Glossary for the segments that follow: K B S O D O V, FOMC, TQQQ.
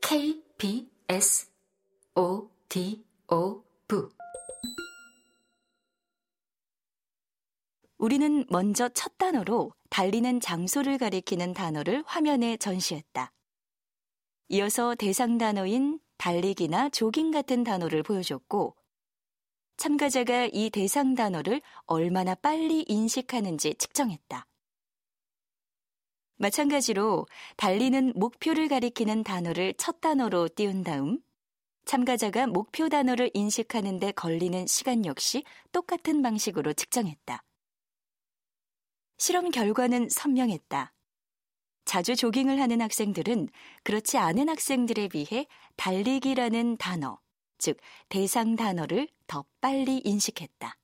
K B S O D O V. 우리는 먼저 첫 단어로 달리는 장소를 가리키는 단어를 화면에 전시했다. 이어서 대상 단어인 달리기나 조깅 같은 단어를 보여줬고, 참가자가 이 대상 단어를 얼마나 빨리 인식하는지 측정했다. 마찬가지로 달리는 목표를 가리키는 단어를 첫 단어로 띄운 다음 참가자가 목표 단어를 인식하는 데 걸리는 시간 역시 똑같은 방식으로 측정했다. 실험 결과는 선명했다. 자주 조깅을 하는 학생들은 그렇지 않은 학생들에 비해 달리기라는 단어, 즉 대상 단어를 더 빨리 인식했다.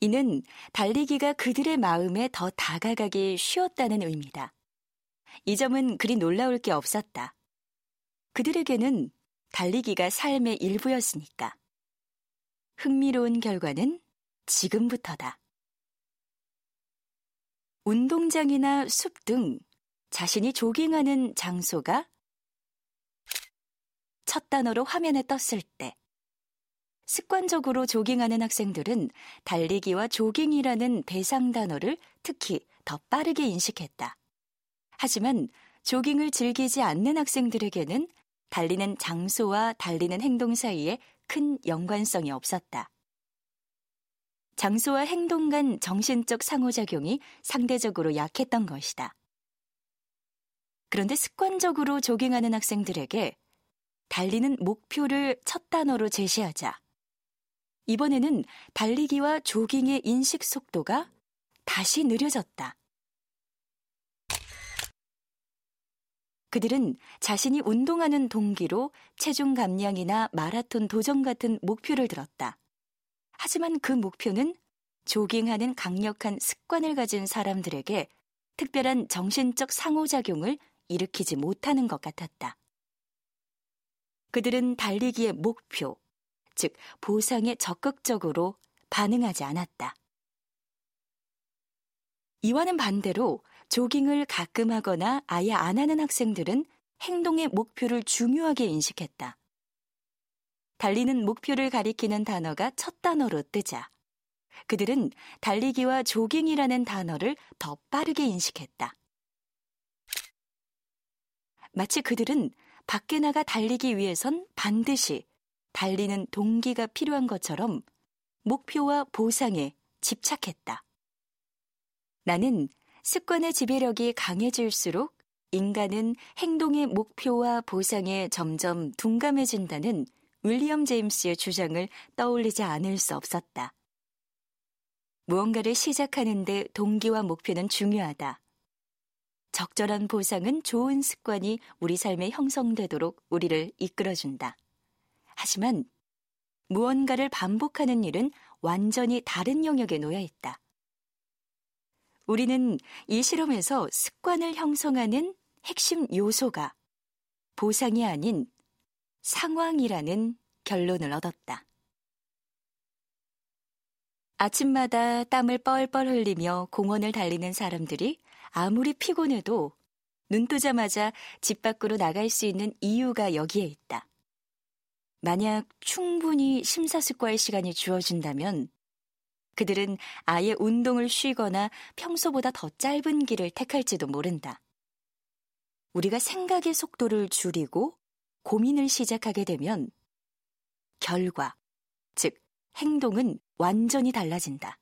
이는 달리기가 그들의 마음에 더 다가가기 쉬웠다는 의미다. 이 점은 그리 놀라울 게 없었다. 그들에게는 달리기가 삶의 일부였으니까. 흥미로운 결과는 지금부터다. 운동장이나 숲 등 자신이 조깅하는 장소가 첫 단어로 화면에 떴을 때 습관적으로 조깅하는 학생들은 달리기와 조깅이라는 대상 단어를 특히 더 빠르게 인식했다. 하지만 조깅을 즐기지 않는 학생들에게는 달리는 장소와 달리는 행동 사이에 큰 연관성이 없었다. 장소와 행동 간 정신적 상호작용이 상대적으로 약했던 것이다. 그런데 습관적으로 조깅하는 학생들에게 달리는 목표를 첫 단어로 제시하자 이번에는 달리기와 조깅의 인식 속도가 다시 느려졌다. 그들은 자신이 운동하는 동기로 체중 감량이나 마라톤 도전 같은 목표를 들었다. 하지만 그 목표는 조깅하는 강력한 습관을 가진 사람들에게 특별한 정신적 상호작용을 일으키지 못하는 것 같았다. 그들은 달리기의 목표, 즉 보상에 적극적으로 반응하지 않았다. 이와는 반대로 조깅을 가끔 하거나 아예 안 하는 학생들은 행동의 목표를 중요하게 인식했다. 달리는 목표를 가리키는 단어가 첫 단어로 뜨자 그들은 달리기와 조깅이라는 단어를 더 빠르게 인식했다. 마치 그들은 밖에 나가 달리기 위해선 반드시 달리는 동기가 필요한 것처럼 목표와 보상에 집착했다. 나는 습관의 지배력이 강해질수록 인간은 행동의 목표와 보상에 점점 둔감해진다는 윌리엄 제임스의 주장을 떠올리지 않을 수 없었다. 무언가를 시작하는데 동기와 목표는 중요하다. 적절한 보상은 좋은 습관이 우리 삶에 형성되도록 우리를 이끌어준다. 하지만 무언가를 반복하는 일은 완전히 다른 영역에 놓여 있다. 우리는 이 실험에서 습관을 형성하는 핵심 요소가 보상이 아닌 상황이라는 결론을 얻었다. 아침마다 땀을 뻘뻘 흘리며 공원을 달리는 사람들이 아무리 피곤해도 눈 뜨자마자 집 밖으로 나갈 수 있는 이유가 여기에 있다. 만약 충분히 심사숙고할 시간이 주어진다면 그들은 아예 운동을 쉬거나 평소보다 더 짧은 길을 택할지도 모른다. 우리가 생각의 속도를 줄이고 고민을 시작하게 되면 결과, 즉 행동은 완전히 달라진다.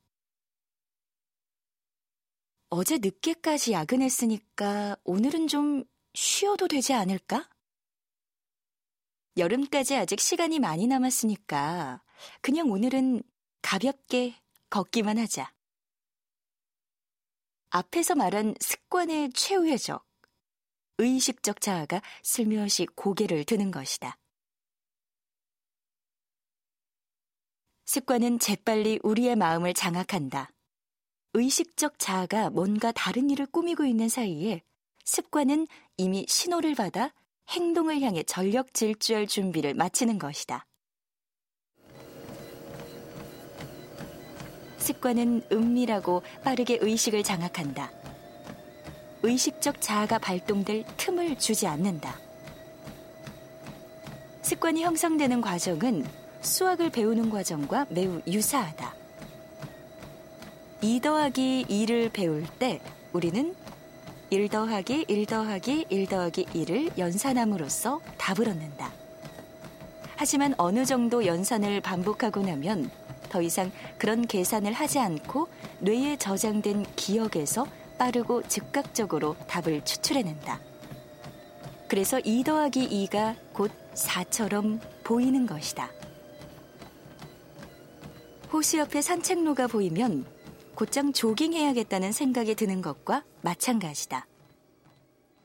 어제 늦게까지 야근했으니까 오늘은 좀 쉬어도 되지 않을까? 여름까지 아직 시간이 많이 남았으니까 그냥 오늘은 가볍게 걷기만 하자. 앞에서 말한 습관의 최후의적, 의식적 자아가 슬며시 고개를 드는 것이다. 습관은 재빨리 우리의 마음을 장악한다. 의식적 자아가 뭔가 다른 일을 꾸미고 있는 사이에 습관은 이미 신호를 받아 행동을 향해 전력 질주할 준비를 마치는 것이다. 습관은 은밀하고 빠르게 의식을 장악한다. 의식적 자아가 발동될 틈을 주지 않는다. 습관이 형성되는 과정은 수학을 배우는 과정과 매우 유사하다. 2 더하기 2를 배울 때 우리는 1 더하기 1 더하기 1 더하기 2를 연산함으로써 답을 얻는다. 하지만 어느 정도 연산을 반복하고 나면 더 이상 그런 계산을 하지 않고 뇌에 저장된 기억에서 빠르고 즉각적으로 답을 추출해낸다. 그래서 2 더하기 2가 곧 4처럼 보이는 것이다. 호수 옆에 산책로가 보이면 곧장 조깅해야겠다는 생각이 드는 것과 마찬가지다.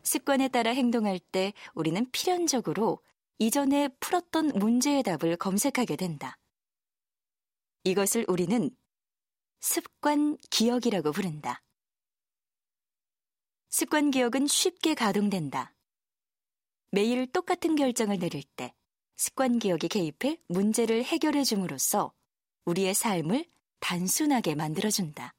습관에 따라 행동할 때 우리는 필연적으로 이전에 풀었던 문제의 답을 검색하게 된다. 이것을 우리는 습관 기억이라고 부른다. 습관 기억은 쉽게 가동된다. 매일 똑같은 결정을 내릴 때 습관 기억이 개입해 문제를 해결해 줌으로써 우리의 삶을 단순하게 만들어준다.